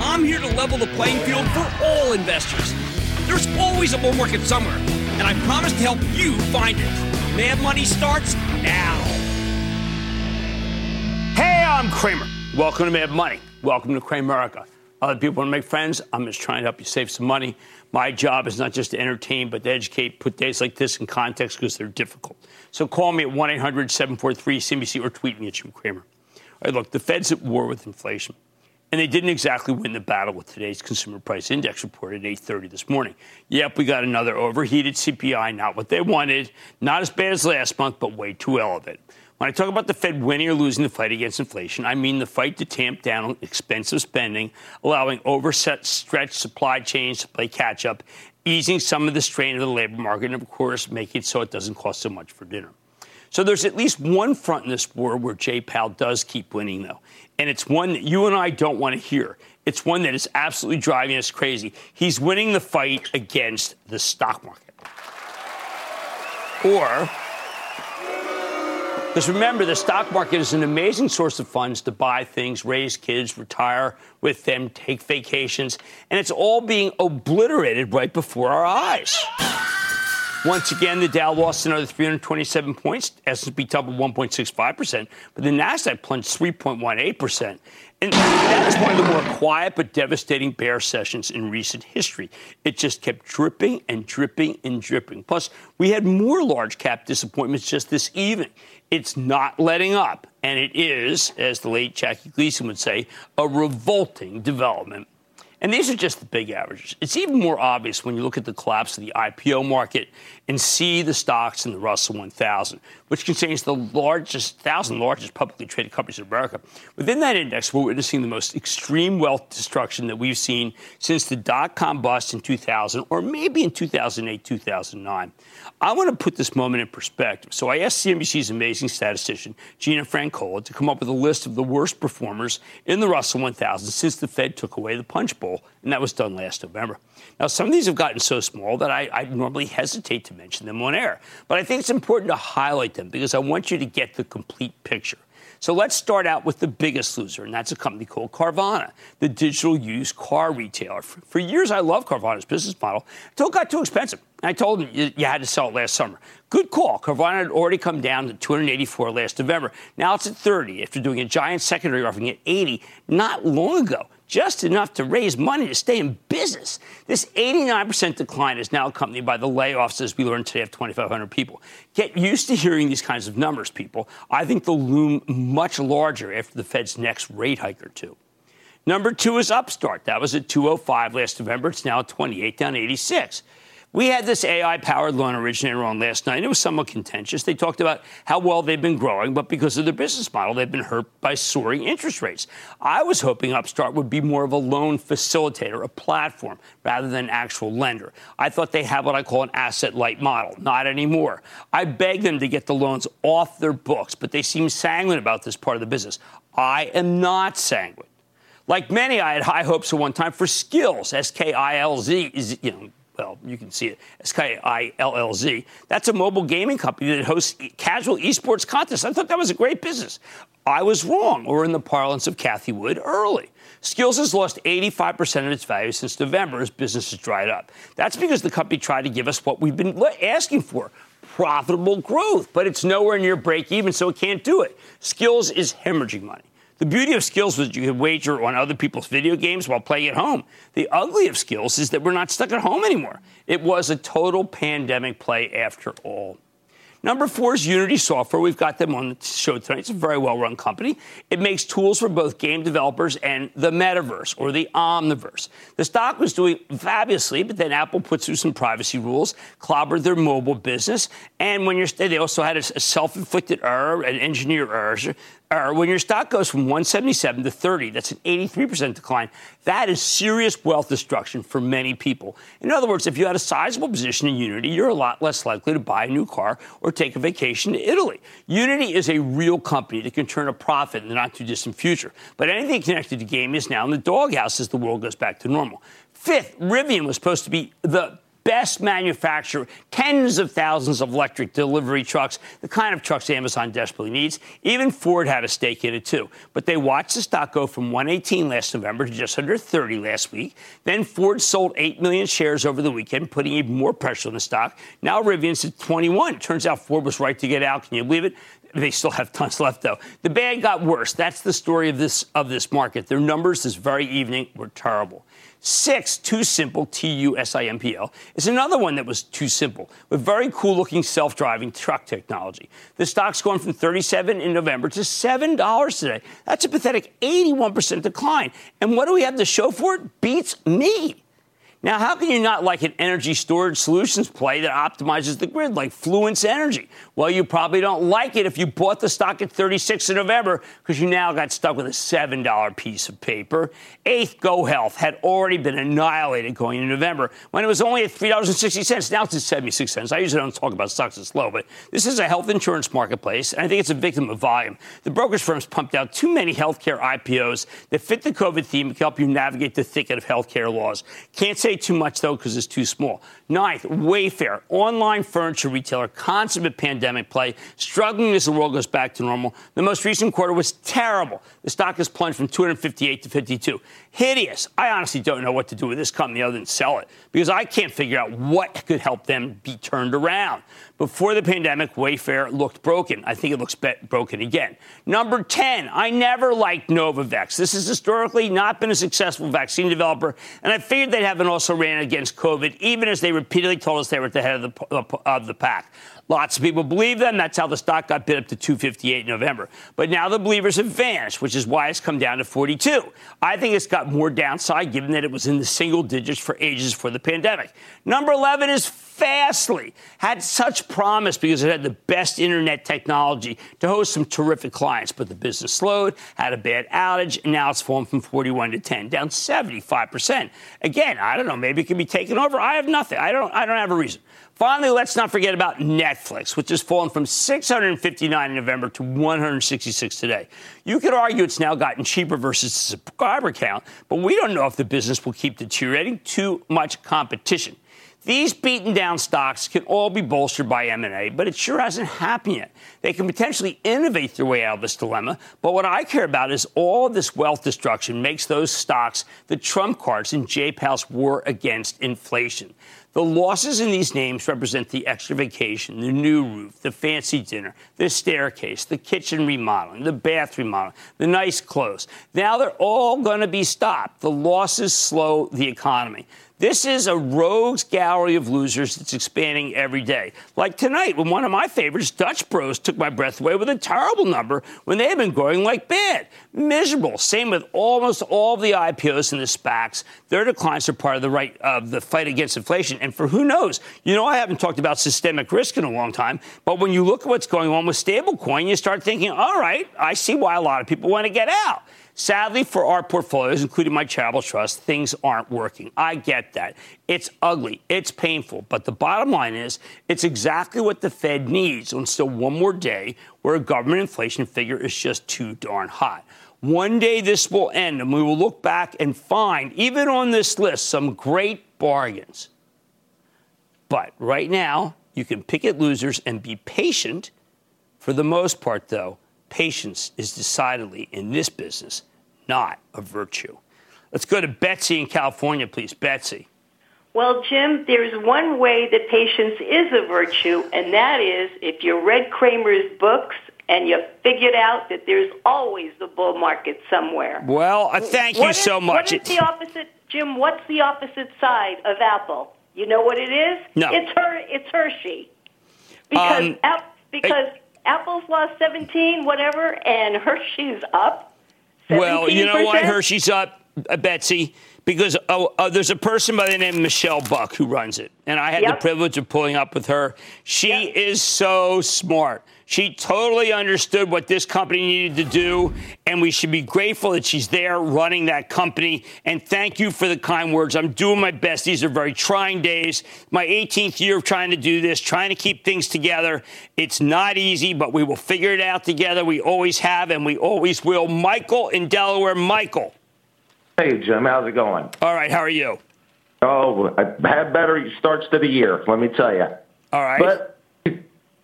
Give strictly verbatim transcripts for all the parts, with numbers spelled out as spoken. I'm here to level the playing field for all investors. There's always a bull market somewhere, and I promise to help you find it. Mad Money starts now. Hey, I'm Kramer. Welcome to Mad Money. Welcome to Kramerica. Other people want to make friends. I'm just trying to help you save some money. My job is not just to entertain, but to educate, put days like this in context because they're difficult. So call me at one eight hundred seven four three C N B C or tweet me at Jim Kramer. All right, look, the Fed's at war with inflation. And they didn't exactly win the battle with today's Consumer Price Index report at eight thirty this morning. Yep, we got another overheated C P I, not what they wanted, not as bad as last month, but way too elevated. When I talk about the Fed winning or losing the fight against inflation, I mean the fight to tamp down expensive spending, allowing overstretched supply chains to play catch-up, easing some of the strain of the labor market, and, of course, making it so it doesn't cost so much for dinner. So there's at least one front in this war where Jay Powell does keep winning, though. And it's one that you and I don't want to hear. It's one that is absolutely driving us crazy. He's winning the fight against the stock market. Or, because remember, the stock market is an amazing source of funds to buy things, raise kids, retire with them, take vacations. And it's all being obliterated right before our eyes. Once again, the Dow lost another three hundred twenty-seven points. S and P tumbled one point six five percent, but the Nasdaq plunged three point one eight percent. And that is one of the more quiet but devastating bear sessions in recent history. It just kept dripping and dripping and dripping. Plus, we had more large-cap disappointments just this evening. It's not letting up, and it is, as the late Jackie Gleason would say, a revolting development. And these are just the big averages. It's even more obvious when you look at the collapse of the I P O market and see the stocks in the Russell one thousand, which contains the largest, thousand largest publicly traded companies in America. Within that index, we're witnessing the most extreme wealth destruction that we've seen since the dot-com bust in two thousand, or maybe in two thousand eight, two thousand nine. I want to put this moment in perspective. So I asked C N B C's amazing statistician, Gina Francola, to come up with a list of the worst performers in the Russell one thousand since the Fed took away the punch bowl. And that was done last November. Now, some of these have gotten so small that I, I normally hesitate to mention them on air. But I think it's important to highlight them because I want you to get the complete picture. So let's start out with the biggest loser, and that's a company called Carvana, the digital used car retailer. For, for years, I loved Carvana's business model until it got too expensive. And I told them you, you had to sell it last summer. Good call. Carvana had already come down to two hundred eighty-four last November. Now it's at thirty after doing a giant secondary offering at eighty not long ago. Just enough to raise money to stay in business. This eighty-nine percent decline is now accompanied by the layoffs, as we learned today, of twenty-five hundred people. Get used to hearing these kinds of numbers, people. I think they'll loom much larger after the Fed's next rate hike or two. Number two is Upstart. That was at two oh five last November. It's now at twenty-eight, down eighty-six. We had this A I-powered loan originator on last night. It was somewhat contentious. They talked about how well they've been growing, but because of their business model, they've been hurt by soaring interest rates. I was hoping Upstart would be more of a loan facilitator, a platform, rather than an actual lender. I thought they had what I call an asset-light model. Not anymore. I begged them to get the loans off their books, but they seemed sanguine about this part of the business. I am not sanguine. Like many, I had high hopes at one time for SKILLZ, S K I L Z, you know, well, you can see it, S K I L L Z. That's a mobile gaming company that hosts casual esports contests. I thought that was a great business. I was wrong, or in the parlance of Kathy Wood, early. SKILLZ has lost eighty-five percent of its value since November as business has dried up. That's because the company tried to give us what we've been asking for, profitable growth, but it's nowhere near break even, so it can't do it. SKILLZ is hemorrhaging money. The beauty of SKILLZ was you could wager on other people's video games while playing at home. The ugly of SKILLZ is that we're not stuck at home anymore. It was a total pandemic play after all. Number four is Unity Software. We've got them on the show tonight. It's a very well-run company. It makes tools for both game developers and the metaverse, or the omniverse. The stock was doing fabulously, but then Apple put through some privacy rules, clobbered their mobile business, and when you're, they also had a self-inflicted error, an engineer error. Or when your stock goes from one seventy-seven to thirty, that's an eighty-three percent decline. That is serious wealth destruction for many people. In other words, if you had a sizable position in Unity, you're a lot less likely to buy a new car or take a vacation to Italy. Unity is a real company that can turn a profit in the not-too-distant future. But anything connected to gaming is now in the doghouse as the world goes back to normal. Fifth, Rivian was supposed to be the best manufacturer, tens of thousands of electric delivery trucks, the kind of trucks Amazon desperately needs. Even Ford had a stake in it, too. But they watched the stock go from one eighteen last November to just under thirty last week. Then Ford sold eight million shares over the weekend, putting even more pressure on the stock. Now Rivian's at twenty-one. Turns out Ford was right to get out. Can you believe it? They still have tons left, though. The bad got worse. That's the story of this of this market. Their numbers this very evening were terrible. Six, TuSimple, T U S I M P L, is another one that was TuSimple, with very cool-looking self-driving truck technology. The stock's gone from thirty-seven in November to seven dollars today. That's a pathetic eighty-one percent decline. And what do we have to show for it? Beats me. Now, how can you not like an energy storage solutions play that optimizes the grid, like Fluence Energy? Well, you probably don't like it if you bought the stock at thirty-six in November, because you now got stuck with a seven dollars piece of paper. Eighth, GoHealth had already been annihilated going into November when it was only at three dollars and sixty cents. Now it's at seventy-six cents. I usually don't talk about stocks that's low, but this is a health insurance marketplace, and I think it's a victim of volume. The brokerage firms pumped out too many healthcare I P Os that fit the COVID theme to help you navigate the thicket of healthcare laws. Can't say too much, though, because it's too small. Ninth, Wayfair, online furniture retailer, consummate pandemic play, struggling as the world goes back to normal. The most recent quarter was terrible. The stock has plunged from two fifty-eight to fifty-two. Hideous. I honestly don't know what to do with this company other than sell it, because I can't figure out what could help them be turned around. Before the pandemic, Wayfair looked broken. I think it looks broken again. Number ten, I never liked Novavax. This has historically not been a successful vaccine developer, and I figured they'd have an also ran against COVID, even as they repeatedly told us they were at the head of the, of the pack. Lots of people believe them. That's how the stock got bid up to two fifty-eight in November. But now the believers have vanished, which is why it's come down to forty-two. I think it's got more downside, given that it was in the single digits for ages before the pandemic. Number eleven is Fastly. Had such promise because it had the best internet technology to host some terrific clients, but the business slowed, had a bad outage, and now it's fallen from forty-one to ten, down seventy-five percent. Again, I don't know. Maybe it can be taken over. I have nothing. I don't. I don't have a reason. Finally, let's not forget about Netflix, which has fallen from six fifty-nine in November to one sixty-six today. You could argue it's now gotten cheaper versus the subscriber count, but we don't know if the business will keep deteriorating. Too much competition. These beaten down stocks can all be bolstered by M and A, but it sure hasn't happened yet. They can potentially innovate their way out of this dilemma, but what I care about is all this wealth destruction makes those stocks the trump cards in J. Powell's war against inflation. The losses in these names represent the extra vacation, the new roof, the fancy dinner, the staircase, the kitchen remodeling, the bath remodeling, the nice clothes. Now they're all going to be stopped. The losses slow the economy. This is a rogues gallery of losers that's expanding every day. Like tonight, when one of my favorites, Dutch Bros, took my breath away with a terrible number when they had been going like bad. Miserable. Same with almost all the I P Os and the SPACs. Their declines are part of the right of the fight against inflation. And for who knows, you know, I haven't talked about systemic risk in a long time. But when you look at what's going on with stablecoin, you start thinking, all right, I see why a lot of people want to get out. Sadly, for our portfolios, including my charitable trust, things aren't working. I get that. It's ugly. It's painful. But the bottom line is it's exactly what the Fed needs on still one more day where a government inflation figure is just too darn hot. One day this will end, and we will look back and find, even on this list, some great bargains. But right now, you can pick at losers and be patient. For the most part, though, patience is decidedly, in this business, not a virtue. Let's go to Betsy in California, please. Betsy. Well, Jim, there is one way that patience is a virtue, and that is if you read Kramer's books and you figured out that there's always a bull market somewhere. Well, uh, thank you so much. What is the opposite, Jim? What's the opposite side of Apple? You know what it is? No. It's her. It's Hershey. Because um, Apple, because I, Apple's lost seventeen, whatever, and Hershey's up. seventeen percent. Well, you know why Hershey's up, uh, Betsy? Because oh, uh, there's a person by the name of Michelle Buck who runs it, and I had yep. the privilege of pulling up with her. She yep. is so smart. She totally understood what this company needed to do, and we should be grateful that she's there running that company. And thank you for the kind words. I'm doing my best. These are very trying days. My eighteenth year of trying to do this, trying to keep things together. It's not easy, but we will figure it out together. We always have, and we always will. Michael in Delaware. Michael. Hey, Jim. How's it going? All right. How are you? Oh, I had better starts to the year, let me tell you. All right. But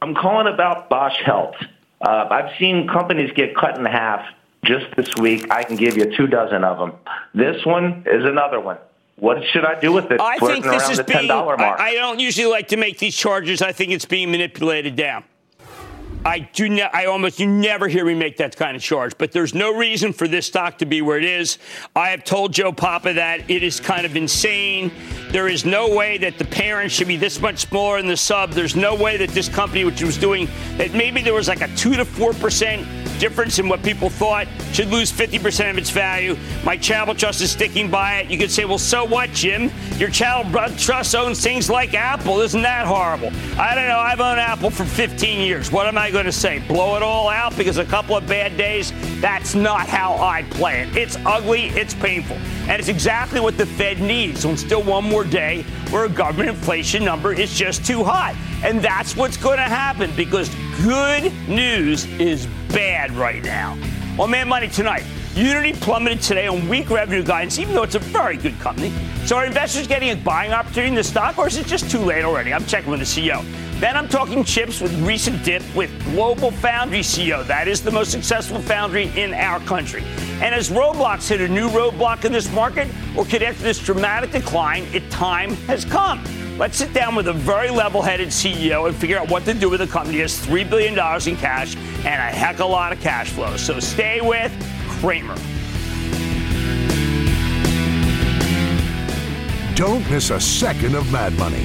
I'm calling about Bausch Health. Uh, I've seen companies get cut in half just this week. I can give you two dozen of them. This one is another one. What should I do with it? I think this is being, ten dollars mark. I, I don't usually like to make these charges. I think it's being manipulated down. I do ne- I almost you never hear me make that kind of charge, but there's no reason for this stock to be where it is. I have told Joe Papa that it is kind of insane. There is no way that the parent should be this much smaller than the sub. There's no way that this company, which was doing that, maybe there was like a two to four percent difference in what people thought, should lose fifty percent of its value. My Chapel Trust is sticking by it. You could say, well, so what, Jim? Your Chapel Trust owns things like Apple. Isn't that horrible? I don't know. I've owned Apple for fifteen years. What am I going to say? Blow it all out because a couple of bad days? That's not how I play it. It's ugly. It's painful. And it's exactly what the Fed needs. So it's still one more day where a government inflation number is just too high. And that's what's going to happen because good news is bad right now. On Mad Money tonight, Unity plummeted today on weak revenue guidance, even though it's a very good company. So are investors getting a buying opportunity in the stock, or is it just too late already? I'm checking with the C E O. Then I'm talking chips with recent dip with Global Foundries C E O. That is the most successful foundry in our country. And has Roblox hit a new roadblock in this market, or could after this dramatic decline, its time has come? Let's sit down with a very level-headed C E O and figure out what to do with a company that has three billion dollars in cash and a heck of a lot of cash flow. So stay with Kramer. Don't miss a second of Mad Money.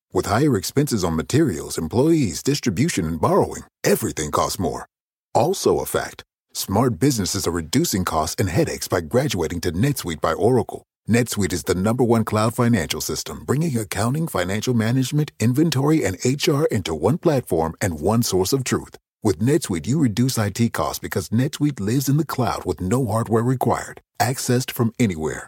With higher expenses on materials, employees, distribution, and borrowing, everything costs more. Also a fact. Smart businesses are reducing costs and headaches by graduating to NetSuite by Oracle. NetSuite is the number one cloud financial system, bringing accounting, financial management, inventory, and H R into one platform and one source of truth. With NetSuite, you reduce I T costs because NetSuite lives in the cloud with no hardware required, accessed from anywhere.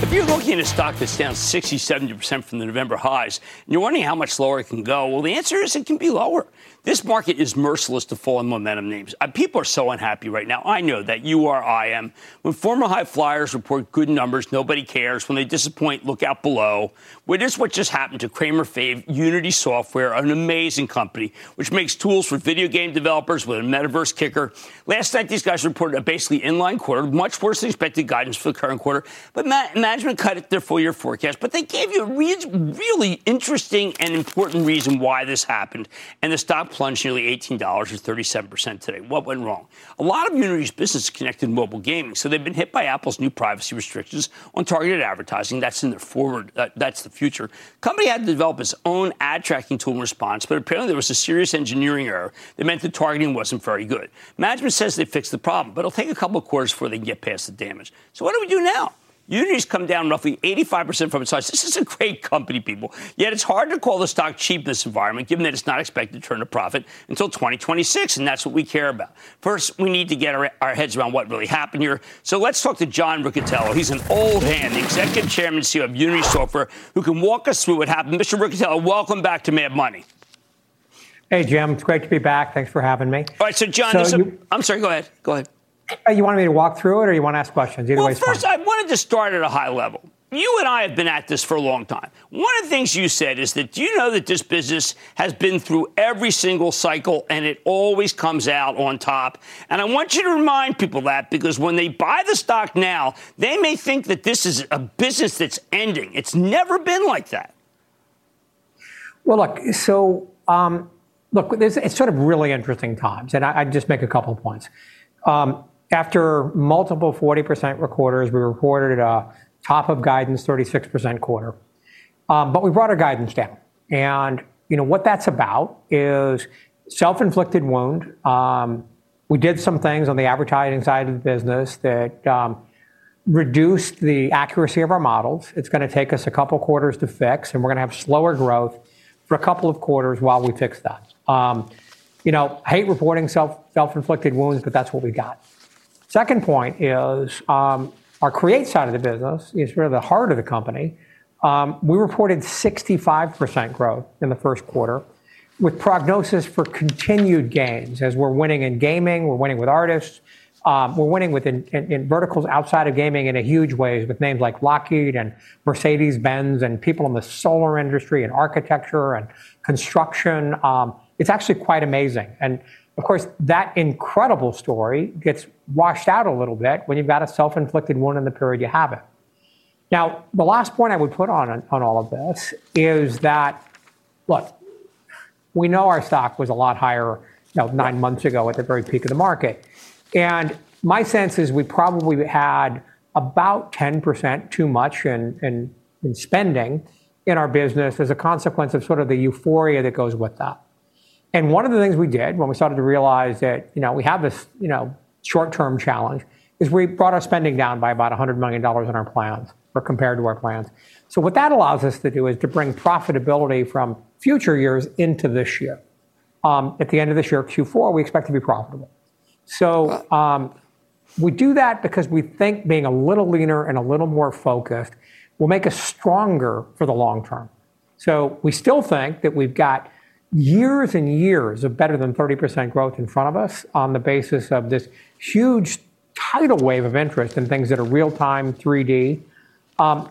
If you're looking at a stock that's down sixty, seventy percent from the November highs, and you're wondering how much lower it can go, well, the answer is it can be lower. This market is merciless to falling momentum names. Uh, people are so unhappy right now. I know that. You are, I am. When former high flyers report good numbers, nobody cares. When they disappoint, look out below. Well, this is what just happened to Kramer fave Unity Software, an amazing company, which makes tools for video game developers with a metaverse kicker. Last night, these guys reported a basically inline quarter, much worse than expected guidance for the current quarter. But ma- management cut it their full-year forecast. But they gave you a re- really interesting and important reason why this happened. And the stock plunged nearly eighteen dollars or thirty-seven percent today. What went wrong? A lot of Unity's business is connected to mobile gaming, so they've been hit by Apple's new privacy restrictions on targeted advertising. That's in their forward. Uh, that's the future. Company had to develop its own ad tracking tool in response, but apparently there was a serious engineering error that meant the targeting wasn't very good. Management says they fixed the problem, but it'll take a couple of quarters before they can get past the damage. So what do we do now? Unity's come down roughly eighty-five percent from its highs. This is a great company, people. Yet it's hard to call the stock cheap in this environment, given that it's not expected to turn a profit until twenty twenty-six, and that's what we care about. First, we need to get our, our heads around what really happened here. So let's talk to John Riccitiello. He's an old hand, the executive chairman and C E O of Unity Software, who can walk us through what happened. Mister Riccitiello, welcome back to Mad Money. Hey, Jim. It's great to be back. Thanks for having me. All right, so John, so so, you- I'm sorry, go ahead. Go ahead. You wanted me to walk through it or you want to ask questions? Either well, way is first, fine. I wanted to start at a high level. You and I have been at this for a long time. One of the things you said is that you know that this business has been through every single cycle and it always comes out on top. And I want you to remind people that because when they buy the stock now, they may think that this is a business that's ending. It's never been like that. Well, look, so um, look, it's sort of really interesting times. And I, I just make a couple of points. Um, After multiple forty percent quarters, we reported a top of guidance thirty-six percent quarter. Um, but we brought our guidance down. And, you know, what that's about is self-inflicted wound. Um, we did some things on the advertising side of the business that um, reduced the accuracy of our models. It's going to take us a couple quarters to fix, and we're going to have slower growth for a couple of quarters while we fix that. Um, you know, I hate reporting self, self-inflicted wounds, but that's what we got. Second point is um, our create side of the business is sort of the heart of the company. Um, we reported sixty-five percent growth in the first quarter with prognosis for continued gains as we're winning in gaming, we're winning with artists, um, we're winning with in, in, in verticals outside of gaming in a huge way with names like Lockheed and Mercedes-Benz and people in the solar industry and architecture and construction. Um, it's actually quite amazing. And of course, that incredible story gets washed out a little bit when you've got a self-inflicted wound in the period you have it. Now, the last point I would put on, on all of this is that, look, we know our stock was a lot higher you know, nine months ago at the very peak of the market. And my sense is we probably had about ten percent too much in, in, in spending in our business as a consequence of sort of the euphoria that goes with that. And one of the things we did when we started to realize that, you know, we have this, you know, short-term challenge is we brought our spending down by about one hundred million dollars in our plans or compared to our plans. So what that allows us to do is to bring profitability from future years into this year. Um, at the end of this year, Q four, we expect to be profitable. So um, we do that because we think being a little leaner and a little more focused will make us stronger for the long term. So we still think that we've got years and years of better than thirty percent growth in front of us on the basis of this huge tidal wave of interest in things that are real-time, three D. Um,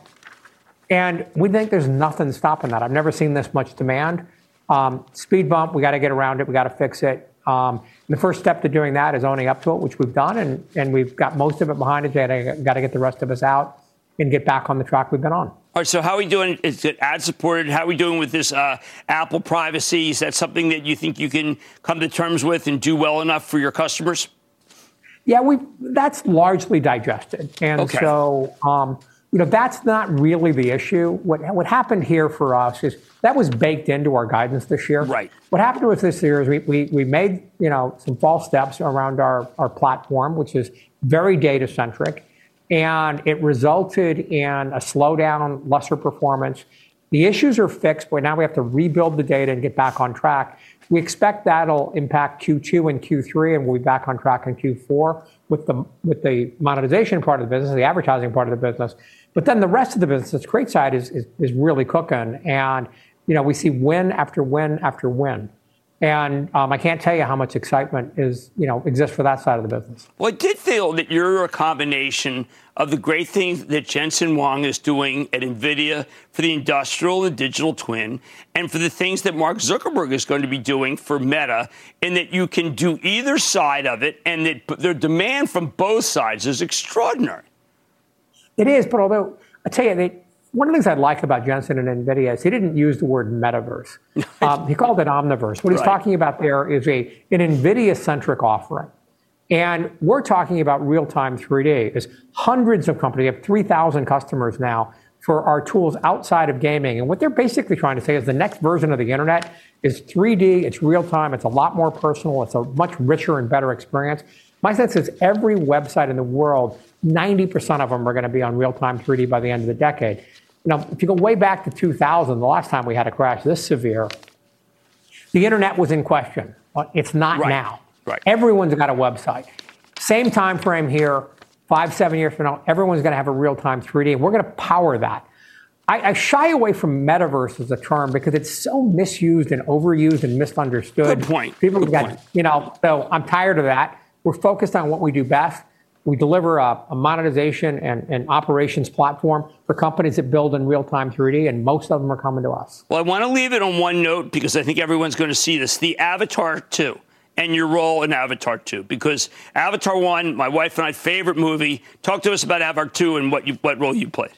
and we think there's nothing stopping that. I've never seen this much demand. Um, speed bump, we got to get around it. We got to fix it. Um, and the first step to doing that is owning up to it, which we've done, and, and we've got most of it behind us. We've got to get the rest of us out and get back on the track we've been on. All right, so how are we doing? Is it ad-supported? How are we doing with this uh, Apple privacy? Is that something that you think you can come to terms with and do well enough for your customers? Yeah, we that's largely digested. And okay. so, um, you know, that's not really the issue. What what happened here for us is that was baked into our guidance this year. Right. What happened to us this year is we we, we made, you know, some false steps around our, our platform, which is very data-centric. And it resulted in a slowdown, lesser performance. The issues are fixed, but now we have to rebuild the data and get back on track. We expect that'll impact Q two and Q three, and we'll be back on track in Q four with the with the monetization part of the business, the advertising part of the business. But then the rest of the business, the create side, is, is is really cooking. And you know, we see win after win after win. And um, I can't tell you how much excitement is, you know, exists for that side of the business. Well, I did feel that you're a combination of the great things that Jensen Huang is doing at NVIDIA for the industrial and digital twin and for the things that Mark Zuckerberg is going to be doing for Meta, and that you can do either side of it, and that their demand from both sides is extraordinary. It is, but although I tell you, they, one of the things I like about Jensen and NVIDIA is he didn't use the word metaverse. Um, he called it omniverse. What he's right. talking about there is a an NVIDIA-centric offering. And we're talking about real-time three D. There's hundreds of companies. We have three thousand customers now for our tools outside of gaming. And what they're basically trying to say is the next version of the internet is three D, it's real-time, it's a lot more personal, it's a much richer and better experience. My sense is every website in the world, ninety percent of them are going to be on real-time three D by the end of the decade. Now, if you go way back to two thousand, the last time we had a crash this severe, the internet was in question. It's not right. now. Right. Everyone's got a website. Same time frame here, five, seven years from now, everyone's going to have a real-time three D, and we're going to power that. I, I shy away from metaverse as a term because it's so misused and overused and misunderstood. Good point. People Good got, point. You know, so I'm tired of that. We're focused on what we do best. We deliver a, a monetization and, and operations platform for companies that build in real-time three D, and most of them are coming to us. Well, I want to leave it on one note because I think everyone's going to see this. The Avatar two and your role in Avatar two, because Avatar one, my wife and I, favorite movie. Talk to us about Avatar two and what you, what role you played.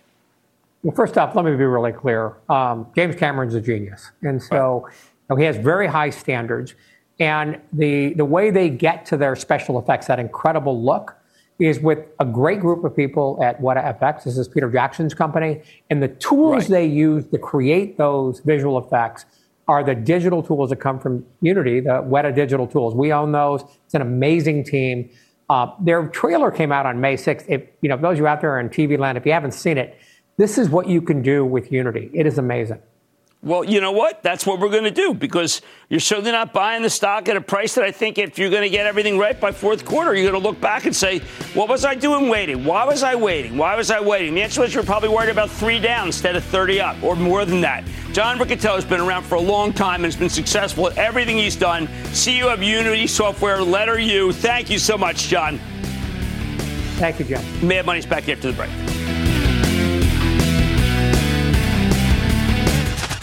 Well, first off, let me be really clear. Um, James Cameron's a genius, and so right. you know, he has very high standards. And the the way they get to their special effects, that incredible look, is with a great group of people at Weta F X. This is Peter Jackson's company. And the tools right. they use to create those visual effects are the digital tools that come from Unity, the Weta digital tools. We own those. It's an amazing team. Uh, their trailer came out on May sixth. If, you know, those of you out there in T V land, if you haven't seen it, this is what you can do with Unity. It is amazing. Well, you know what? That's what we're going to do, because you're certainly not buying the stock at a price that I think if you're going to get everything right by fourth quarter, you're going to look back and say, what was I doing waiting? Why was I waiting? Why was I waiting? The answer is you're probably worried about three down instead of thirty up or more than that. John Riccatelli has been around for a long time and has been successful at everything he's done. C E O of Unity Software, letter U. Thank you so much, John. Thank you, John. Mad Money's back after the break.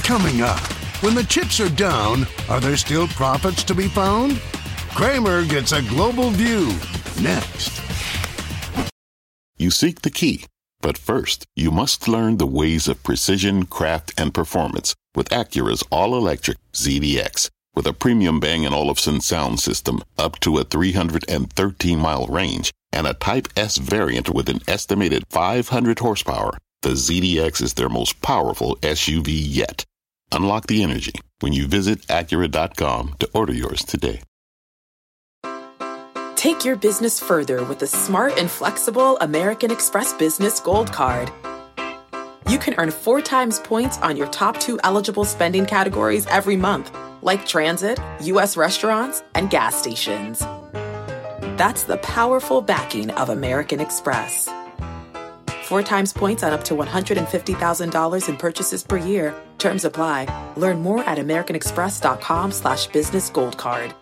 Coming up, when the chips are down, are there still profits to be found? Kramer gets a global view next. You seek the key, but first, you must learn the ways of precision, craft, and performance with Acura's all-electric Z D X. With a premium Bang and Olufsen sound system, up to a three hundred thirteen mile range, and a Type S variant with an estimated five hundred horsepower, the Z D X is their most powerful S U V yet. Unlock the energy when you visit Acura dot com to order yours today. Take your business further with the smart and flexible American Express Business Gold Card. You can earn four times points on your top two eligible spending categories every month, like transit, U S restaurants, and gas stations. That's the powerful backing of American Express. Four times points on up to one hundred fifty thousand dollars in purchases per year. Terms apply. Learn more at americanexpress.com slash business gold card.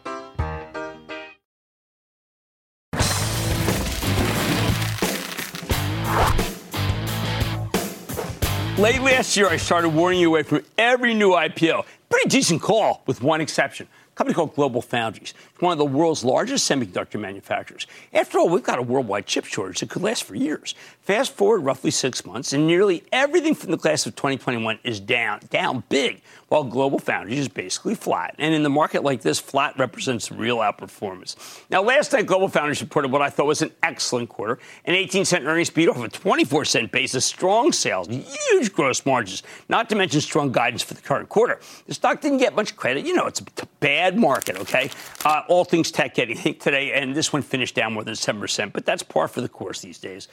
Late last year, I started warning you away from every new I P O. Pretty decent call, with one exception. A company called Global Foundries. one of the world's largest semiconductor manufacturers. After all, we've got a worldwide chip shortage that could last for years. Fast forward roughly six months, and nearly everything from the class of twenty twenty-one is down, down big, while Global Foundries is basically flat. And in the market like this, flat represents real outperformance. Now, last night, Global Foundries reported what I thought was an excellent quarter, an eighteen cent earnings beat off a twenty-four cent basis, strong sales, huge gross margins, not to mention strong guidance for the current quarter. The stock didn't get much credit. You know, it's a bad market, okay? Uh, all things tech getting hit today, and this one finished down more than seven percent, but that's par for the course these days.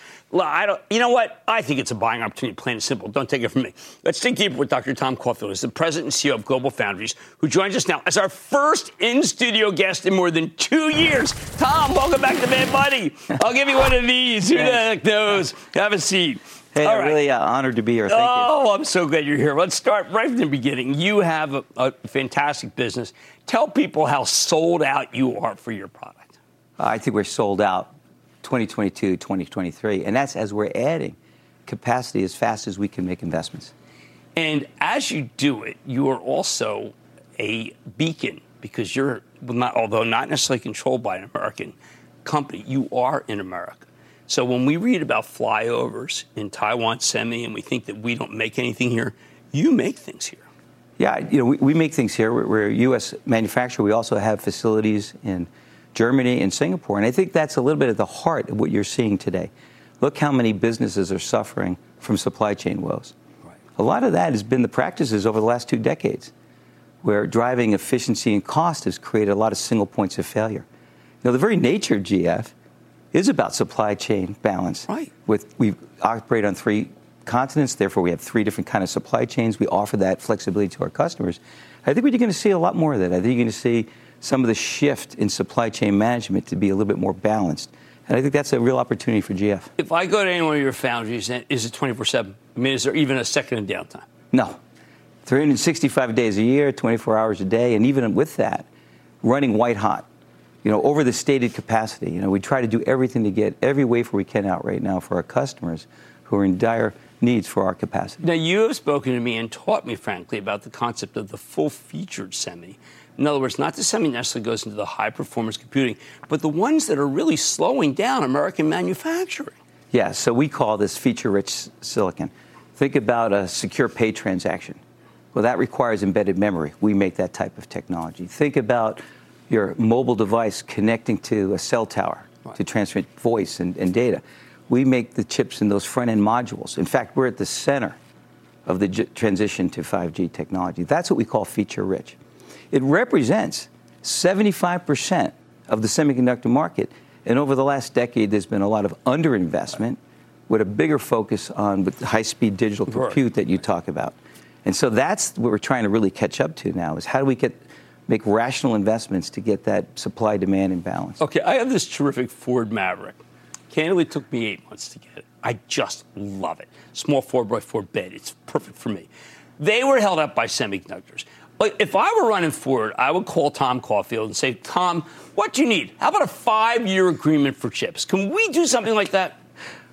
I don't, you know what? I think it's a buying opportunity, plain and simple. Don't take it from me. Let's dig deeper with Doctor Tom Caulfield, who's the president and C E O of Global Foundries, who joins us now as our first in-studio guest in more than two years. Tom, welcome back to Mad Money. I'll give you one of these. Who the heck knows? Have a seat. Hey, I'm right. really uh, honored to be here. Thank oh, you. I'm so glad you're here. Let's start right from the beginning. You have a, a fantastic business. Tell people how sold out you are for your product. I think we're sold out twenty twenty-two, twenty twenty-three, and that's as we're adding capacity as fast as we can make investments. And as you do it, you are also a beacon because you're, not, although not necessarily controlled by an American company, you are in America. So when we read about flyovers in Taiwan Semi and we think that we don't make anything here, you make things here. Yeah, you know, we, we make things here. We're, we're a U S manufacturer. We also have facilities in Germany and Singapore. And I think that's a little bit at the heart of what you're seeing today. Look how many businesses are suffering from supply chain woes. Right. A lot of that has been the practices over the last two decades where driving efficiency and cost has created a lot of single points of failure. Now, the very nature of G F is about supply chain balance. Right. With we operate on three continents, therefore we have three different kind of supply chains. We offer that flexibility to our customers. I think we're going to see a lot more of that. I think you're going to see some of the shift in supply chain management to be a little bit more balanced. And I think that's a real opportunity for G F. If I go to any one of your foundries, is it twenty-four seven? I mean, is there even a second in downtime? No. three hundred sixty-five days a year, twenty-four hours a day, and even with that, running white hot. You know, over the stated capacity. You know, we try to do everything to get every wafer we can out right now for our customers who are in dire needs for our capacity. Now, you have spoken to me and taught me, frankly, about the concept of the full-featured semi. In other words, not the semi necessarily goes into the high-performance computing, but the ones that are really slowing down American manufacturing. Yeah, so we call this feature-rich silicon. Think about a secure pay transaction. Well, that requires embedded memory. We make that type of technology. Think about your mobile device connecting to a cell tower right. to transmit voice and, and data. We make the chips in those front-end modules. In fact, we're at the center of the j- transition to five G technology. That's what we call feature-rich. It represents seventy-five percent of the semiconductor market. And over the last decade, there's been a lot of underinvestment with a bigger focus on with high-speed digital compute that you talk about. And so that's what we're trying to really catch up to now is how do we get make rational investments to get that supply-demand imbalance. Okay, I have this terrific Ford Maverick. Candidly, it took me eight months to get it. I just love it. Small four by four bed. It's perfect for me. They were held up by semiconductors. Like, if I were running Ford, I would call Tom Caulfield and say, Tom, what do you need? How about a five-year agreement for chips? Can we do something like that?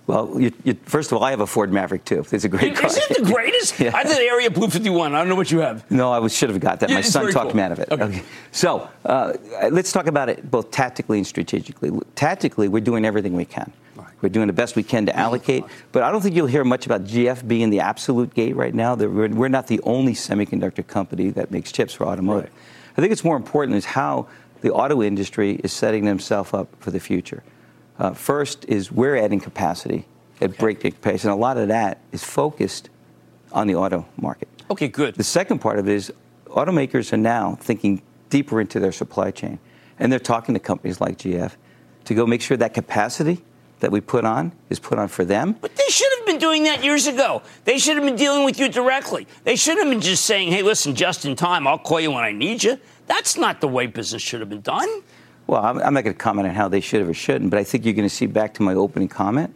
Well, you, you, first of all, I have a Ford Maverick, too. It's a great car. Is it the greatest? Yeah. I have an Area Blue fifty-one. I don't know what you have. No, I was, should have got that. My it's son talked cool. me out of it. Okay. Okay. So uh, let's talk about it both tactically and strategically. Tactically, we're doing everything we can. Right. We're doing the best we can to allocate. But I don't think you'll hear much about G F being the absolute gate right now. We're not the only semiconductor company that makes chips for automotive. Right. I think it's more important is how the auto industry is setting themselves up for the future. Uh, first is we're adding capacity at okay. breakneck pace, and a lot of that is focused on the auto market. Okay, good. The second part of it is automakers are now thinking deeper into their supply chain, and they're talking to companies like G F to go make sure that capacity that we put on is put on for them. But they should have been doing that years ago. They should have been dealing with you directly. They should have been just saying, hey, listen, just in time, I'll call you when I need you. That's not the way business should have been done. Well, I'm not going to comment on how they should have or shouldn't, but I think you're going to see, back to my opening comment,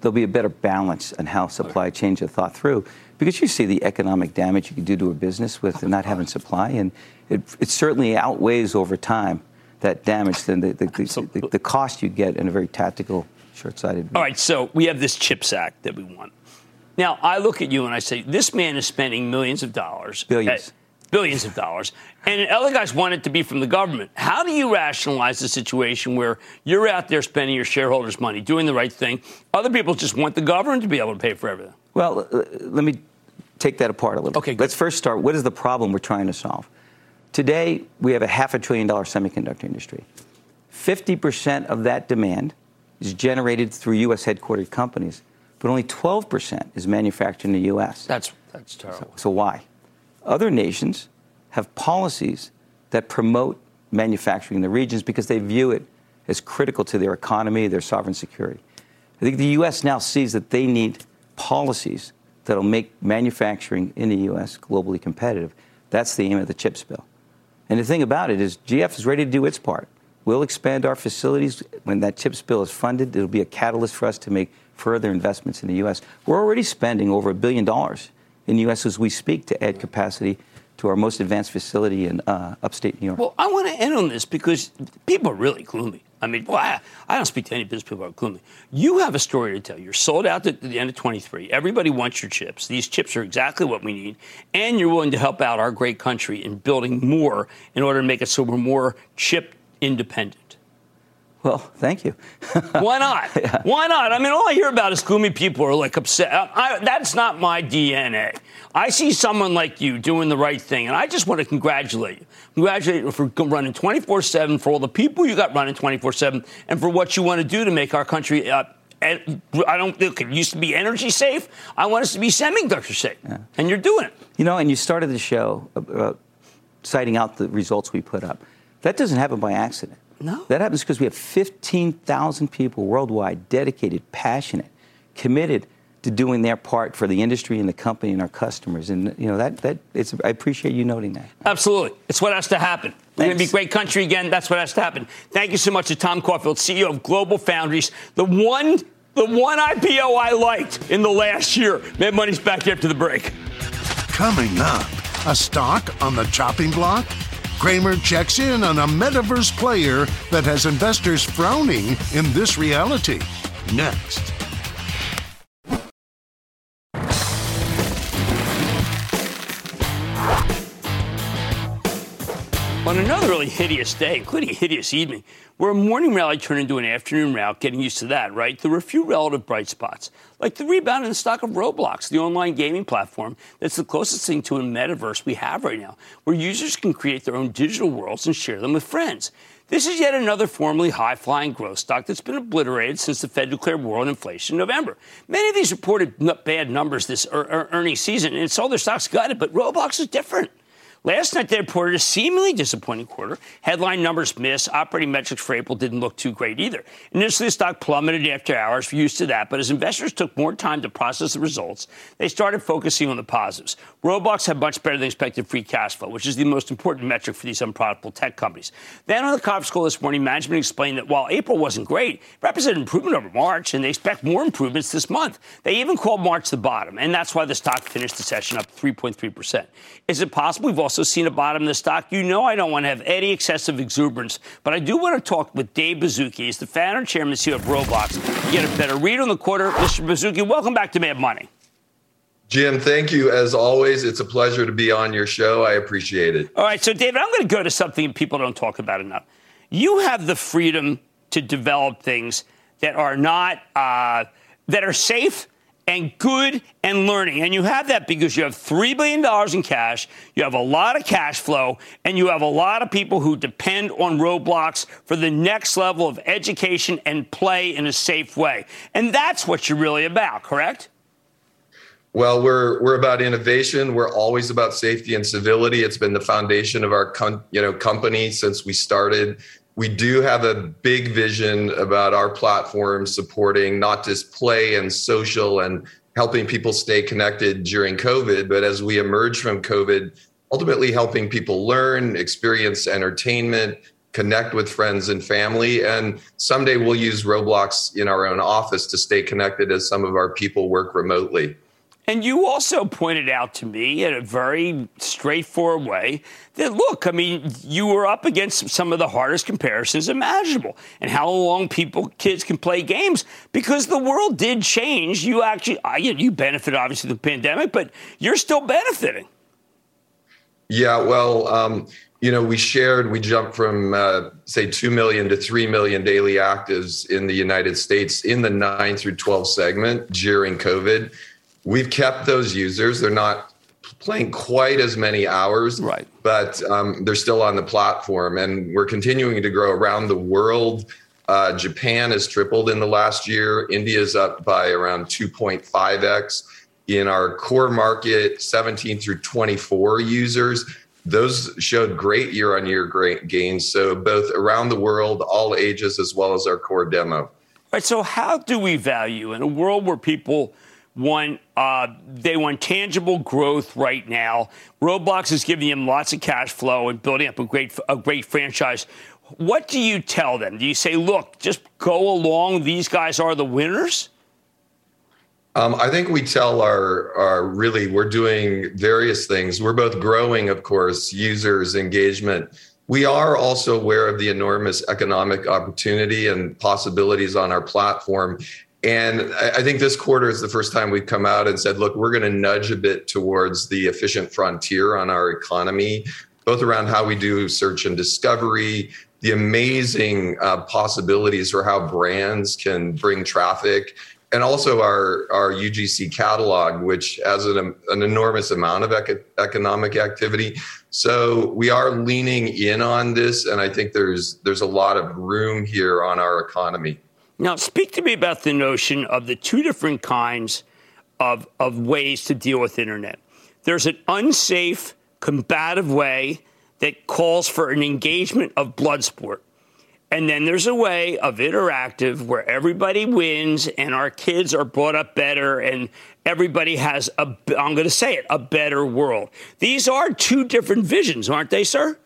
there'll be a better balance on how supply chains are thought through, because you see the economic damage you can do to a business with not having supply, and it, it certainly outweighs over time that damage than the, the, the, the cost you get in a very tactical, short-sighted view. All right, so we have this CHIPS Act that we want. Now, I look at you and I say, this man is spending millions of dollars. Billions. At, billions of dollars, and other guys want it to be from the government. How do you rationalize the situation where you're out there spending your shareholders' money, doing the right thing? Other people just want the government to be able to pay for everything. Well, let me take that apart a little bit. Okay, let's first start. What is the problem we're trying to solve? Today, we have a half a trillion dollar semiconductor industry. fifty percent of that demand is generated through U S headquartered companies, but only twelve percent is manufactured in the U S. That's that's terrible. So, so why? Other nations have policies that promote manufacturing in the regions because they view it as critical to their economy, their sovereign security. I think the U S now sees that they need policies that will make manufacturing in the U S globally competitive. That's the aim of the CHIPS bill. And the thing about it is G F is ready to do its part. We'll expand our facilities. When that CHIPS bill is funded, it'll be a catalyst for us to make further investments in the U S. We're already spending over a billion dollars in the U S as we speak to add capacity to our most advanced facility in uh, upstate New York. Well, I want to end on this because people are really gloomy. I mean, boy, I, I don't speak to any business people who are gloomy. You have a story to tell. You're sold out at the end of twenty-three. Everybody wants your chips. These chips are exactly what we need. And you're willing to help out our great country in building more in order to make it so we're more chip independent. Well, thank you. Why not? Yeah. Why not? I mean, all I hear about is gloomy people are like upset. I, I, that's not my D N A. I see someone like you doing the right thing, and I just want to congratulate you. Congratulate you for running twenty-four seven, for all the people you got running twenty-four seven, and for what you want to do to make our country uh, and I don't think it used to be energy safe. I want us to be semiconductor safe. Yeah. And you're doing it. You know, and you started the show uh, citing out the results we put up. That doesn't happen by accident. No. That happens because we have fifteen thousand people worldwide dedicated, passionate, committed to doing their part for the industry and the company and our customers. And, you know, that, that it's, I appreciate you noting that. Absolutely. It's what has to happen. Thanks. We're going to be a great country again. That's what has to happen. Thank you so much to Tom Caulfield, C E O of Global Foundries, the one, the one I P O I liked in the last year. Mad Money's back after the break. Coming up, a stock on the chopping block? Kramer checks in on a metaverse player that has investors frowning in this reality. Next. On another really hideous day, including a hideous evening, where a morning rally turned into an afternoon rout, getting used to that, right? There were a few relative bright spots, like the rebound in the stock of Roblox, the online gaming platform that's the closest thing to a metaverse we have right now, where users can create their own digital worlds and share them with friends. This is yet another formerly high-flying growth stock that's been obliterated since the Fed declared war on inflation in November. Many of these reported bad numbers this er- er- earnings season, and so their stocks gutted, but Roblox is different. Last night, they reported a seemingly disappointing quarter. Headline numbers missed. Operating metrics for April didn't look too great either. Initially, the stock plummeted after hours, used to that. But as investors took more time to process the results, they started focusing on the positives. Roblox had much better than expected free cash flow, which is the most important metric for these unprofitable tech companies. Then on the conference call this morning, management explained that while April wasn't great, it represented improvement over March, and they expect more improvements this month. They even called March the bottom, and that's why the stock finished the session up three point three percent. Is it possible we've also So seen a bottom in the stock? You know I don't want to have any excessive exuberance, but I do want to talk with Dave Baszucki. He's the founder and chairman and C E O of Roblox. You get a better read on the quarter. Mister Baszucki, welcome back to Mad Money. Jim, thank you. As always, it's a pleasure to be on your show. I appreciate it. All right, so David, I'm going to go to something people don't talk about enough. You have the freedom to develop things that are not, uh, that are safe and good and learning. And you have that because you have three billion dollars in cash, you have a lot of cash flow, and you have a lot of people who depend on Roblox for the next level of education and play in a safe way. And that's what you're really about, correct? Well, we're we're about innovation. We're always about safety and civility. It's been the foundation of our com- you know, company since we started. We do have a big vision about our platform supporting not just play and social and helping people stay connected during COVID, but as we emerge from COVID, ultimately helping people learn, experience entertainment, connect with friends and family. And someday we'll use Roblox in our own office to stay connected as some of our people work remotely. And you also pointed out to me in a very straightforward way that, look, I mean, you were up against some of the hardest comparisons imaginable and how long people, kids can play games because the world did change. You actually, you benefit obviously from the pandemic, but you're still benefiting. Yeah, well, um, you know, we shared, we jumped from, uh, say, two million to three million daily actives in the United States in the nine through twelve segment during COVID. We've kept those users. They're not playing quite as many hours, right? But um, they're still on the platform, and we're continuing to grow around the world. Uh, Japan has tripled in the last year. India's up by around two point five x. In our core market, seventeen through twenty-four users, those showed great year-on-year great gains. So both around the world, all ages, as well as our core demo. All right. So how do we value in a world where people want uh, they want tangible growth right now? Roblox is giving them lots of cash flow and building up a great a great franchise. What do you tell them? Do you say, look, just go along, these guys are the winners? Um, I think we tell our, our really, we're doing various things. We're both growing, of course, users, engagement. We are also aware of the enormous economic opportunity and possibilities on our platform. And I think this quarter is the first time we've come out and said, look, we're going to nudge a bit towards the efficient frontier on our economy, both around how we do search and discovery, the amazing uh, possibilities for how brands can bring traffic, and also our, our U G C catalog, which has an, an enormous amount of eco- economic activity. So we are leaning in on this, and I think there's there's a lot of room here on our economy. Now, speak to me about the notion of the two different kinds of, of ways to deal with internet. There's an unsafe, combative way that calls for an engagement of blood sport. And then there's a way of interactive where everybody wins and our kids are brought up better and everybody has, a, I'm going to say it, a better world. These are two different visions, aren't they, sir?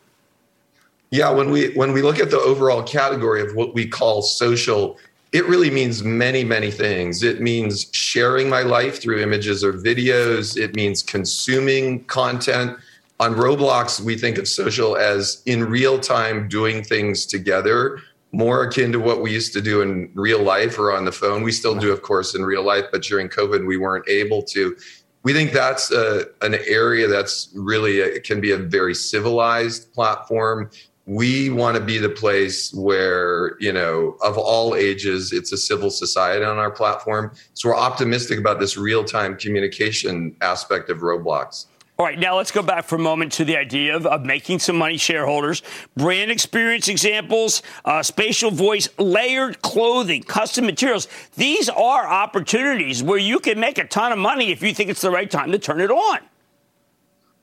Yeah, when we when we look at the overall category of what we call social, it really means many, many things. It means sharing my life through images or videos. It means consuming content. On Roblox, we think of social as in real time doing things together, more akin to what we used to do in real life or on the phone. We still do, of course, in real life, but during COVID, we weren't able to. We think that's a, an area that's really, a, it can be a very civilized platform. We want to be the place where, you know, of all ages, it's a civil society on our platform. So we're optimistic about this real-time communication aspect of Roblox. All right, now let's go back for a moment to the idea of, of making some money shareholders, brand experience examples, uh, spatial voice, layered clothing, custom materials. These are opportunities where you can make a ton of money if you think it's the right time to turn it on.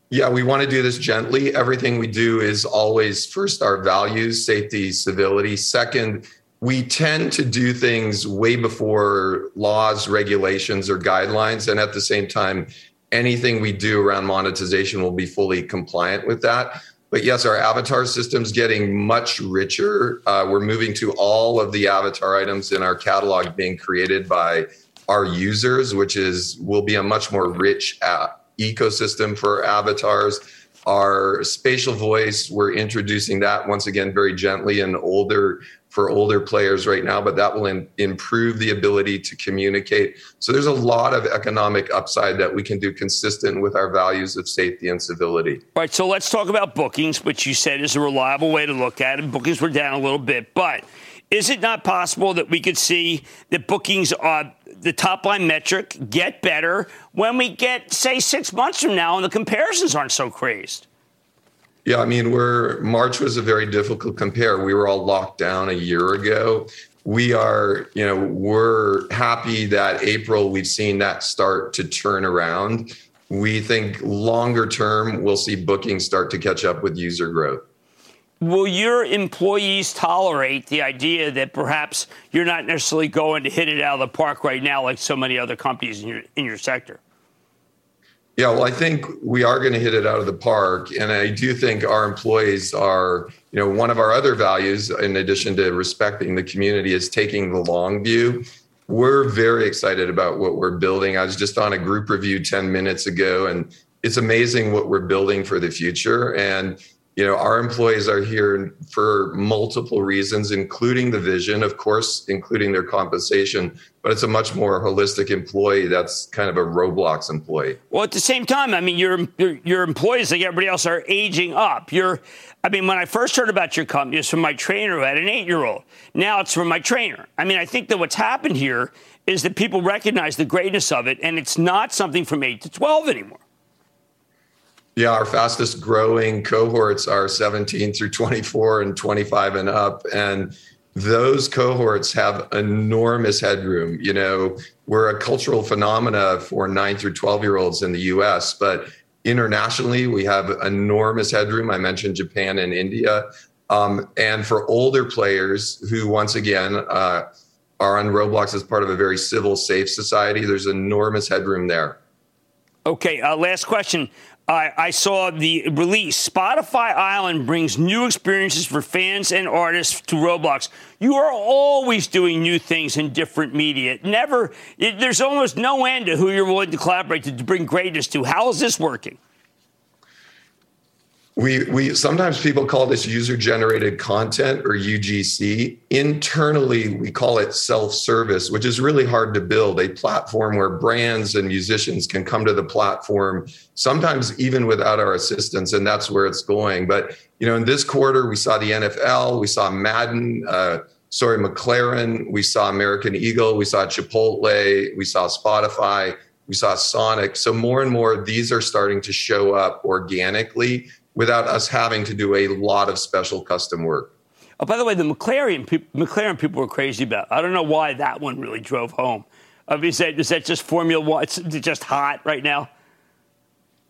Yeah, we want to do this gently. Everything we do is always, first, our values, safety, civility. Second, we tend to do things way before laws, regulations, or guidelines, and at the same time, anything we do around monetization will be fully compliant with that. But yes, our avatar system's getting much richer. Uh, we're moving to all of the avatar items in our catalog being created by our users, which is will be a much more rich uh, ecosystem for avatars. Our spatial voice, we're introducing that once again very gently and older for older players right now, but that will in, improve the ability to communicate. So there's a lot of economic upside that we can do consistent with our values of safety and civility. All right, so let's talk about bookings, which you said is a reliable way to look at it. Bookings were down a little bit, but is it not possible that we could see that bookings are the top-line metric get better when we get, say, six months from now and the comparisons aren't so crazed? Yeah, I mean, we're March was a very difficult compare. We were all locked down a year ago. We are, you know, we're happy that April we've seen that start to turn around. We think longer term we'll see bookings start to catch up with user growth. Will your employees tolerate the idea that perhaps you're not necessarily going to hit it out of the park right now like so many other companies in your in your sector? Yeah, well, I think we are going to hit it out of the park. And I do think our employees are, you know, one of our other values, in addition to respecting the community, is taking the long view. We're very excited about what we're building. I was just on a group review ten minutes ago, and it's amazing what we're building for the future. And You know, our employees are here for multiple reasons, including the vision, of course, including their compensation. But it's a much more holistic employee that's kind of a Roblox employee. Well, at the same time, I mean, your your employees, like everybody else, are aging up. You're, I mean, when I first heard about your company, it was from my trainer who had an eight-year-old. Now it's from my trainer. I mean, I think that what's happened here is that people recognize the greatness of it, and it's not something from eight to twelve anymore. Yeah, our fastest growing cohorts are seventeen through twenty-four and twenty-five and up. And those cohorts have enormous headroom. You know, we're a cultural phenomena for nine through twelve year olds in the U S, but internationally, we have enormous headroom. I mentioned Japan and India. Um, and for older players who, once again, uh, are on Roblox as part of a very civil, safe society, there's enormous headroom there. Okay, uh, last question. Uh, I saw the release. Spotify Island brings new experiences for fans and artists to Roblox. You are always doing new things in different media. Never, it, there's almost no end to who you're willing to collaborate to, to bring greatness to. How is this working? We we sometimes people call this user-generated content or U G C. Internally, we call it self-service, which is really hard to build, a platform where brands and musicians can come to the platform, sometimes even without our assistance, and that's where it's going. But, you know, in this quarter, we saw the N F L, we saw Madden, uh, sorry, McLaren, we saw American Eagle, we saw Chipotle, we saw Spotify, we saw Sonic. So more and more, these are starting to show up organically, without us having to do a lot of special custom work. Oh, by the way, the McLaren, pe- McLaren people were crazy about. I don't know why that one really drove home. I mean, is that, is that just Formula One? It's just hot right now?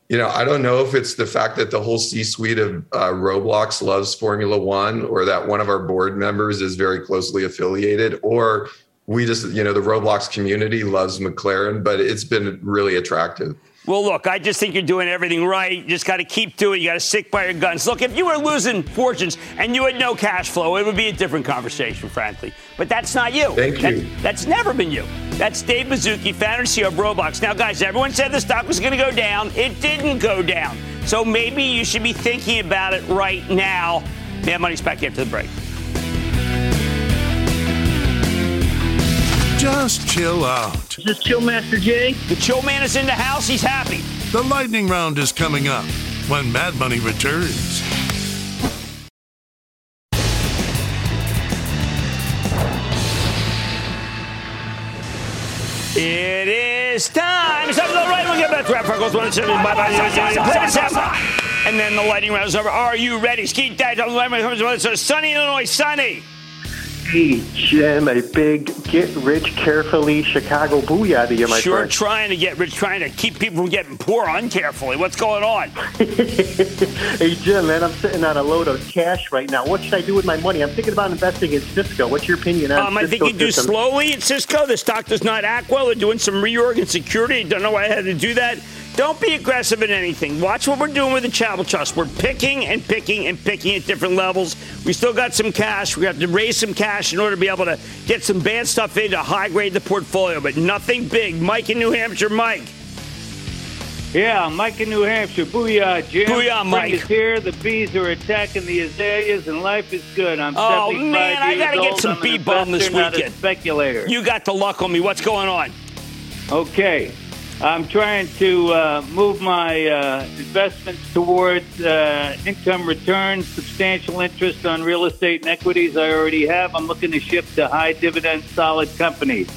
You know, I don't know if it's the fact that the whole C-suite of uh, Roblox loves Formula One, or that one of our board members is very closely affiliated, or we just, you know, the Roblox community loves McLaren, but it's been really attractive. Well, look, I just think you're doing everything right. You just got to keep doing it. You got to stick by your guns. Look, if you were losing fortunes and you had no cash flow, it would be a different conversation, frankly. But that's not you. Thank that, you. That's never been you. That's Dave Baszucki, founder and C E O of Roblox. Now, guys, everyone said the stock was going to go down. It didn't go down. So maybe you should be thinking about it right now. Mad Money's back after the break. Just chill out. Is this Chill Master Jay? The Chill Man is in the house. He's happy. The lightning round is coming up when Mad Money returns. It is time. It's up to the right. We'll get back to wrap our goals. And then the lightning round is over. Are you ready? Skeet Dad. Sunny, Illinois. Sunny. Hey, Jim, a big get-rich-carefully Chicago booyah to you, my sure friend. Sure trying to get rich, trying to keep people from getting poor uncarefully. What's going on? Hey, Jim, man, I'm sitting on a load of cash right now. What should I do with my money? I'm thinking about investing in Cisco. What's your opinion on um, Cisco? I think you systems? do slowly at Cisco. The stock does not act well. They're doing some reorg and security. Don't know why I had to do that. Don't be aggressive in anything. Watch what we're doing with the Chapel Trust. We're picking and picking and picking at different levels. We still got some cash. We have to raise some cash in order to be able to get some bad stuff in to high-grade the portfolio, but nothing big. Mike in New Hampshire. Mike. Yeah, Mike in New Hampshire. Booyah, Jim. Booyah, Mike. Spring is here. The bees are attacking the azaleas, and life is good. I'm oh, seventy-five man, I got to get some bee bomb this weekend. Not a speculator. You got the luck on me. What's going on? Okay. I'm trying to uh, move my uh, investments towards uh, income returns, substantial interest on real estate and equities I already have. I'm looking to shift to high-dividend, solid companies.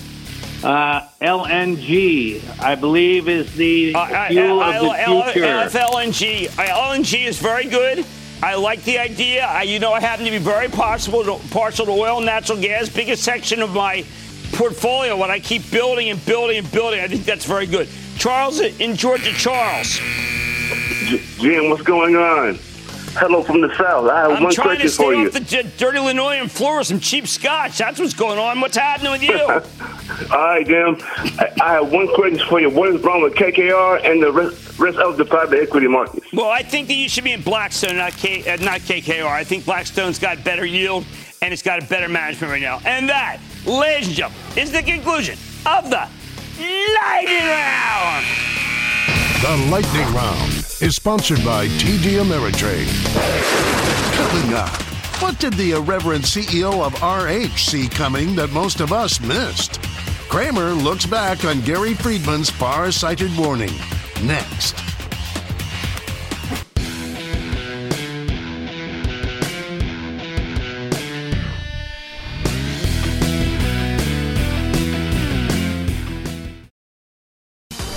Uh, L N G, I believe, is the uh, fuel I, I, I, of the future. L F L N G. L N G is very good. I like the idea. I, you know, I happen to be very partial to, partial to oil and natural gas, biggest section of my portfolio when I keep building and building and building. I think that's very good. Charles in Georgia. Charles. Jim, what's going on? Hello from the South. I have I'm one question for you. I'm trying to stay off the dirty linoleum floor with some cheap scotch. That's what's going on. What's happening with you? All right, Jim. I, I have one question for you. What is wrong with K K R and the rest, rest of the private equity markets? Well, I think that you should be in Blackstone, not, K, uh, not K K R. I think Blackstone's got better yield, and it's got a better management right now. And that, ladies and gentlemen, is the conclusion of the Lightning Round. The Lightning Round. is sponsored by T D Ameritrade. Coming up, what did the irreverent C E O of R H see coming that most of us missed? Kramer looks back on Gary Friedman's far-sighted warning. Next.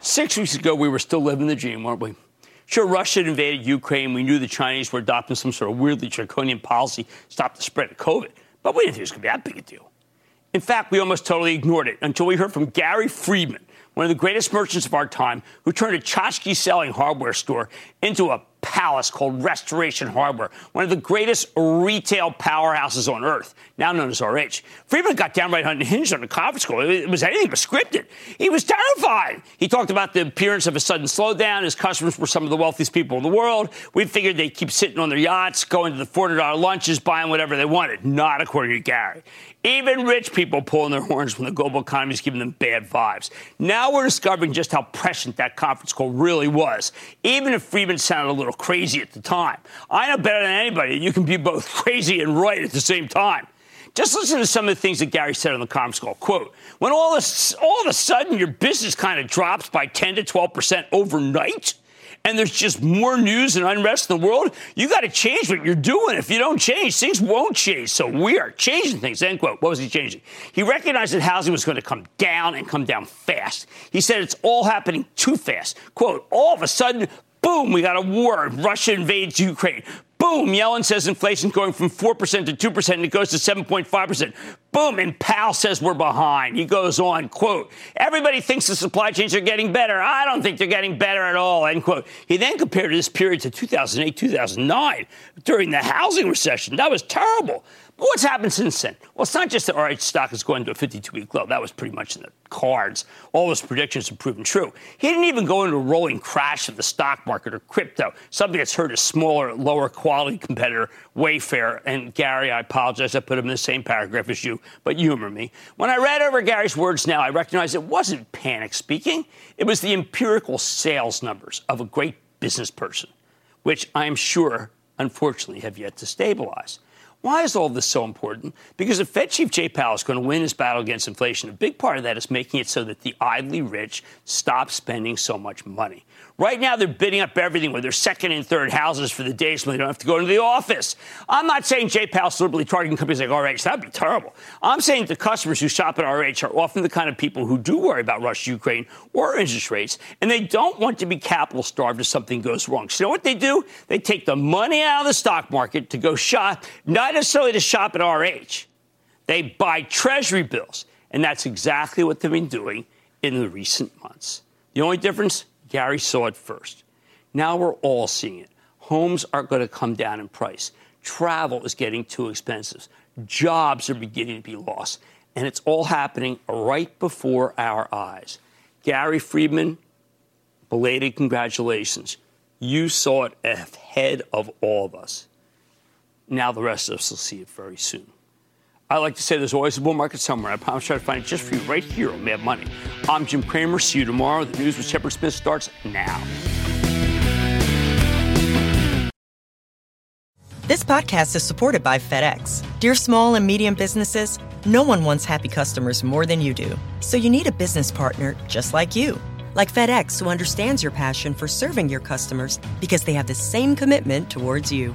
Six weeks ago, we were still living the dream, weren't we? Sure, Russia had invaded Ukraine. We knew the Chinese were adopting some sort of weirdly draconian policy to stop the spread of COVID. But we didn't think it was going to be that big a deal. In fact, we almost totally ignored it until we heard from Gary Friedman, one of the greatest merchants of our time, who turned a tchotchke-selling hardware store into a palace called Restoration Hardware, one of the greatest retail powerhouses on earth, now known as R H. Friedman got downright unhinged on the conference call. It was anything but scripted. He was terrified. He talked about the appearance of a sudden slowdown. His customers were some of the wealthiest people in the world. We figured they'd keep sitting on their yachts, going to the forty dollar lunches, buying whatever they wanted. Not according to Gary. Even rich people pulling their horns when the global economy is giving them bad vibes. Now we're discovering just how prescient that conference call really was, even if Friedman sounded a little crazy at the time. I know better than anybody that you can be both crazy and right at the same time. Just listen to some of the things that Gary said on the conference call. Quote, when all, this, all of a sudden your business kind of drops by ten to twelve percent overnight and there's just more news and unrest in the world, you got to change what you're doing. If you don't change, things won't change. So we are changing things, end quote. What was he changing? He recognized that housing was going to come down and come down fast. He said it's all happening too fast. Quote, all of a sudden, boom, we got a war. Russia invades Ukraine. Boom, Yellen says inflation's going from four percent to two percent and it goes to seven point five percent. Boom, and Powell says we're behind. He goes on, quote, everybody thinks the supply chains are getting better. I don't think they're getting better at all, end quote. He then compared this period to two thousand eight, two thousand nine during the housing recession. That was terrible. But what's happened since then? Well, it's not just that R H stock is going to a fifty-two week low. That was pretty much in the cards. All those predictions have proven true. He didn't even go into a rolling crash of the stock market or crypto, something that's hurt a smaller, lower quality competitor, Wayfair. And Gary, I apologize, I put him in the same paragraph as you, but humor me. When I read over Gary's words now, I recognized it wasn't panic speaking. It was the empirical sales numbers of a great business person, which I'm sure, unfortunately, have yet to stabilize. Why is all this so important? Because if Fed Chief Jay Powell is going to win his battle against inflation, a big part of that is making it so that the idly rich stop spending so much money. Right now, they're bidding up everything with their second and third houses for the days when they don't have to go into the office. I'm not saying Jay Powell's liberally targeting companies like R H. That'd be terrible. I'm saying the customers who shop at R H are often the kind of people who do worry about Russia, Ukraine, or interest rates, and they don't want to be capital starved if something goes wrong. So you know what they do? They take the money out of the stock market to go shop, not necessarily to shop at R H. They buy treasury bills, and that's exactly what they've been doing in the recent months. The only difference, Gary saw it first. Now we're all seeing it. Homes are going to come down in price. Travel is getting too expensive. Jobs are beginning to be lost, and it's all happening right before our eyes. Gary Friedman, belated congratulations. You saw it ahead of all of us. Now the rest of us will see it very soon. I like to say there's always a bull market somewhere. I promise I'll try to find it just for you right here on Mad Money. I'm Jim Cramer. See you tomorrow. The news with Shepard Smith starts now. This podcast is supported by FedEx. Dear small and medium businesses, no one wants happy customers more than you do. So you need a business partner just like you. Like FedEx, who understands your passion for serving your customers because they have the same commitment towards you.